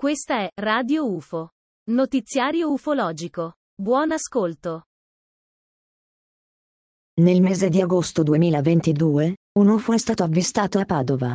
Questa è Radio UFO. Notiziario ufologico. Buon ascolto. Nel mese di agosto 2022, un UFO è stato avvistato a Padova.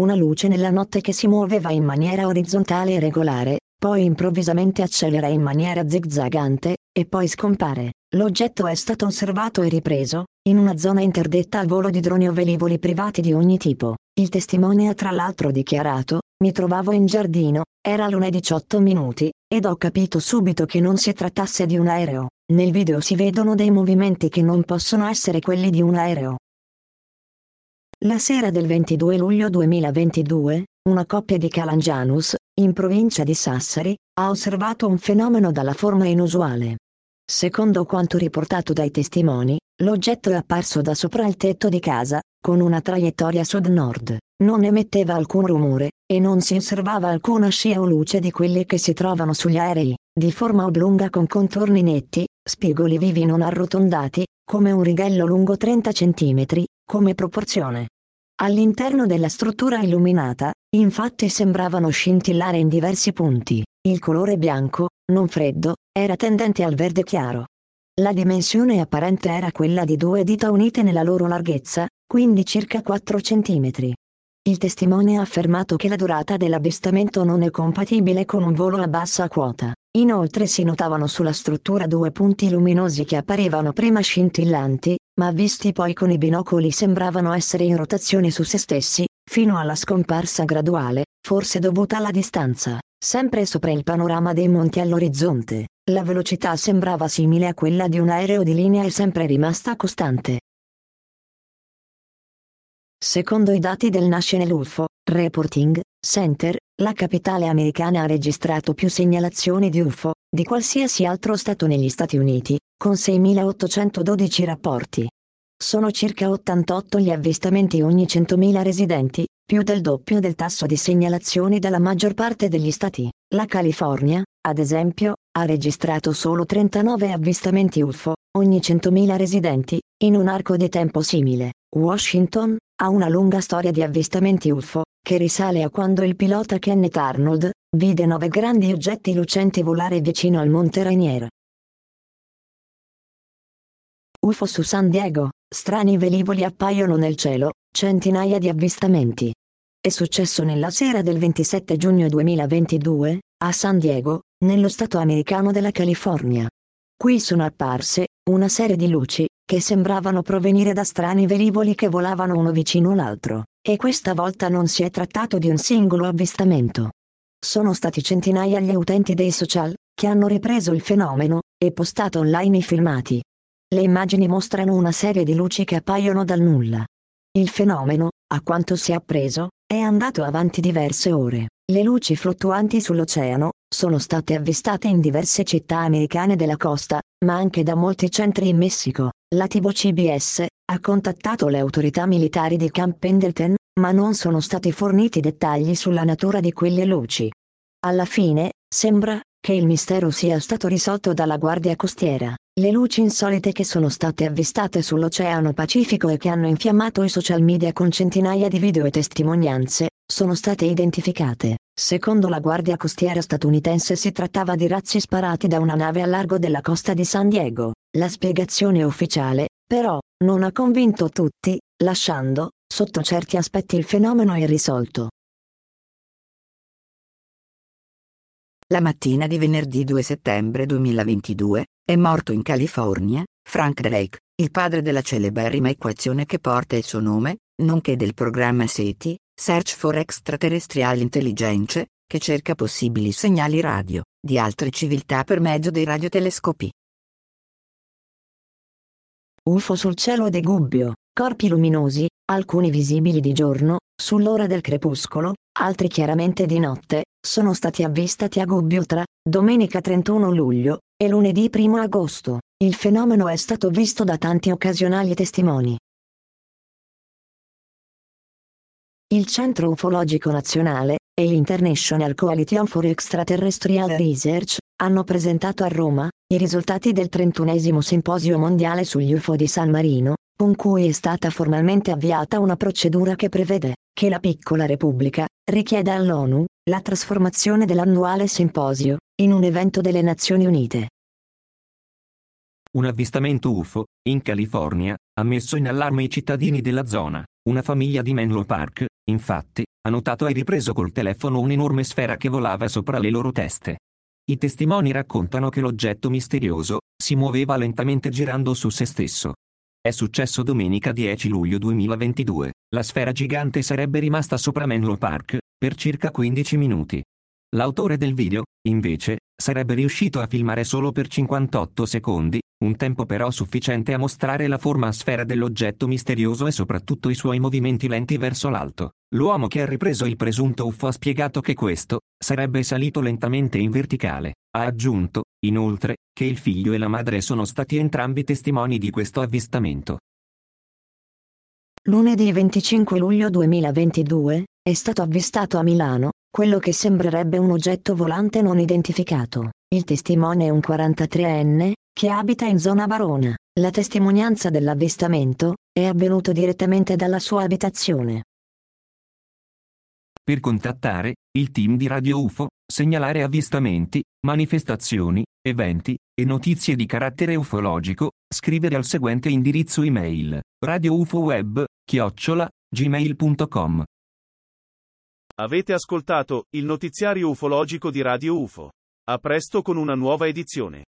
Una luce nella notte che si muoveva in maniera orizzontale e regolare, poi improvvisamente accelera in maniera zigzagante, e poi scompare. L'oggetto è stato osservato e ripreso, in una zona interdetta al volo di droni o velivoli privati di ogni tipo. Il testimone ha tra l'altro dichiarato: "Mi trovavo in giardino, era l'1:18 ed ho capito subito che non si trattasse di un aereo. Nel video si vedono dei movimenti che non possono essere quelli di un aereo." La sera del 22 luglio 2022, una coppia di Calangianus, in provincia di Sassari, ha osservato un fenomeno dalla forma inusuale. Secondo quanto riportato dai testimoni, l'oggetto è apparso da sopra il tetto di casa, con una traiettoria sud-nord, non emetteva alcun rumore, e non si osservava alcuna scia o luce di quelle che si trovano sugli aerei, di forma oblunga con contorni netti, spigoli vivi non arrotondati, come un righello lungo 30 cm, come proporzione. All'interno della struttura illuminata, infatti sembravano scintillare in diversi punti, il colore bianco, non freddo, era tendente al verde chiaro. La dimensione apparente era quella di 2 dita unite nella loro larghezza, quindi circa 4 cm. Il testimone ha affermato che la durata dell'avvistamento non è compatibile con un volo a bassa quota. Inoltre si notavano sulla struttura 2 punti luminosi che apparivano prima scintillanti, ma visti poi con i binocoli sembravano essere in rotazione su se stessi, fino alla scomparsa graduale, forse dovuta alla distanza. Sempre sopra il panorama dei monti all'orizzonte, la velocità sembrava simile a quella di un aereo di linea e sempre rimasta costante. Secondo i dati del National UFO Reporting Center, la capitale americana ha registrato più segnalazioni di UFO di qualsiasi altro stato negli Stati Uniti, con 6.812 rapporti. Sono circa 88 gli avvistamenti ogni 100.000 residenti, più del doppio del tasso di segnalazioni della maggior parte degli stati. La California, ad esempio, ha registrato solo 39 avvistamenti UFO ogni 100.000 residenti, in un arco di tempo simile. Washington ha una lunga storia di avvistamenti UFO, che risale a quando il pilota Kenneth Arnold vide 9 grandi oggetti lucenti volare vicino al Monte Rainier. UFO su San Diego, strani velivoli appaiono nel cielo, centinaia di avvistamenti. È successo nella sera del 27 giugno 2022, a San Diego, nello stato americano della California. Qui sono apparse una serie di luci, che sembravano provenire da strani velivoli che volavano uno vicino all'altro, e questa volta non si è trattato di un singolo avvistamento. Sono stati centinaia gli utenti dei social, che hanno ripreso il fenomeno, e postato online i filmati. Le immagini mostrano una serie di luci che appaiono dal nulla. Il fenomeno, a quanto si è appreso, è andato avanti diverse ore. Le luci fluttuanti sull'oceano sono state avvistate in diverse città americane della costa, ma anche da molti centri in Messico. La TV CBS ha contattato le autorità militari di Camp Pendleton, ma non sono stati forniti dettagli sulla natura di quelle luci. Alla fine, sembra che il mistero sia stato risolto dalla Guardia Costiera. Le luci insolite che sono state avvistate sull'Oceano Pacifico e che hanno infiammato i social media con centinaia di video e testimonianze, sono state identificate. Secondo la Guardia Costiera statunitense si trattava di razzi sparati da una nave al largo della costa di San Diego. La spiegazione ufficiale, però, non ha convinto tutti, lasciando, sotto certi aspetti, il fenomeno irrisolto. La mattina di venerdì 2 settembre 2022, è morto in California Frank Drake, il padre della celeberrima equazione che porta il suo nome, nonché del programma SETI, Search for Extraterrestrial Intelligence, che cerca possibili segnali radio di altre civiltà per mezzo dei radiotelescopi. UFO sul cielo di Gubbio, corpi luminosi, alcuni visibili di giorno, sull'ora del crepuscolo, altri chiaramente di notte, sono stati avvistati a Gubbio tra domenica 31 luglio e lunedì 1 agosto. Il fenomeno è stato visto da tanti occasionali testimoni. Il Centro Ufologico Nazionale e l'International Coalition for Extraterrestrial Research hanno presentato a Roma i risultati del 31° Simposio Mondiale sugli UFO di San Marino, con cui è stata formalmente avviata una procedura che prevede che la piccola Repubblica richieda all'ONU la trasformazione dell'annuale simposio in un evento delle Nazioni Unite. Un avvistamento UFO, in California, ha messo in allarme i cittadini della zona. Una famiglia di Menlo Park, infatti, ha notato e ripreso col telefono un'enorme sfera che volava sopra le loro teste. I testimoni raccontano che l'oggetto misterioso si muoveva lentamente girando su se stesso. È successo domenica 10 luglio 2022. La sfera gigante sarebbe rimasta sopra Menlo Park per circa 15 minuti. L'autore del video, invece, sarebbe riuscito a filmare solo per 58 secondi, un tempo però sufficiente a mostrare la forma a sfera dell'oggetto misterioso e soprattutto i suoi movimenti lenti verso l'alto. L'uomo che ha ripreso il presunto UFO ha spiegato che questo sarebbe salito lentamente in verticale. Ha aggiunto, inoltre, che il figlio e la madre sono stati entrambi testimoni di questo avvistamento. Lunedì 25 luglio 2022, è stato avvistato a Milano quello che sembrerebbe un oggetto volante non identificato. Il testimone è un 43enne, che abita in zona Barona. La testimonianza dell'avvistamento è avvenuto direttamente dalla sua abitazione. Per contattare il team di Radio UFO, segnalare avvistamenti, manifestazioni, eventi e notizie di carattere ufologico, scrivere al seguente indirizzo email: radioufoweb@gmail.com. Avete ascoltato il notiziario ufologico di Radio UFO. A presto con una nuova edizione.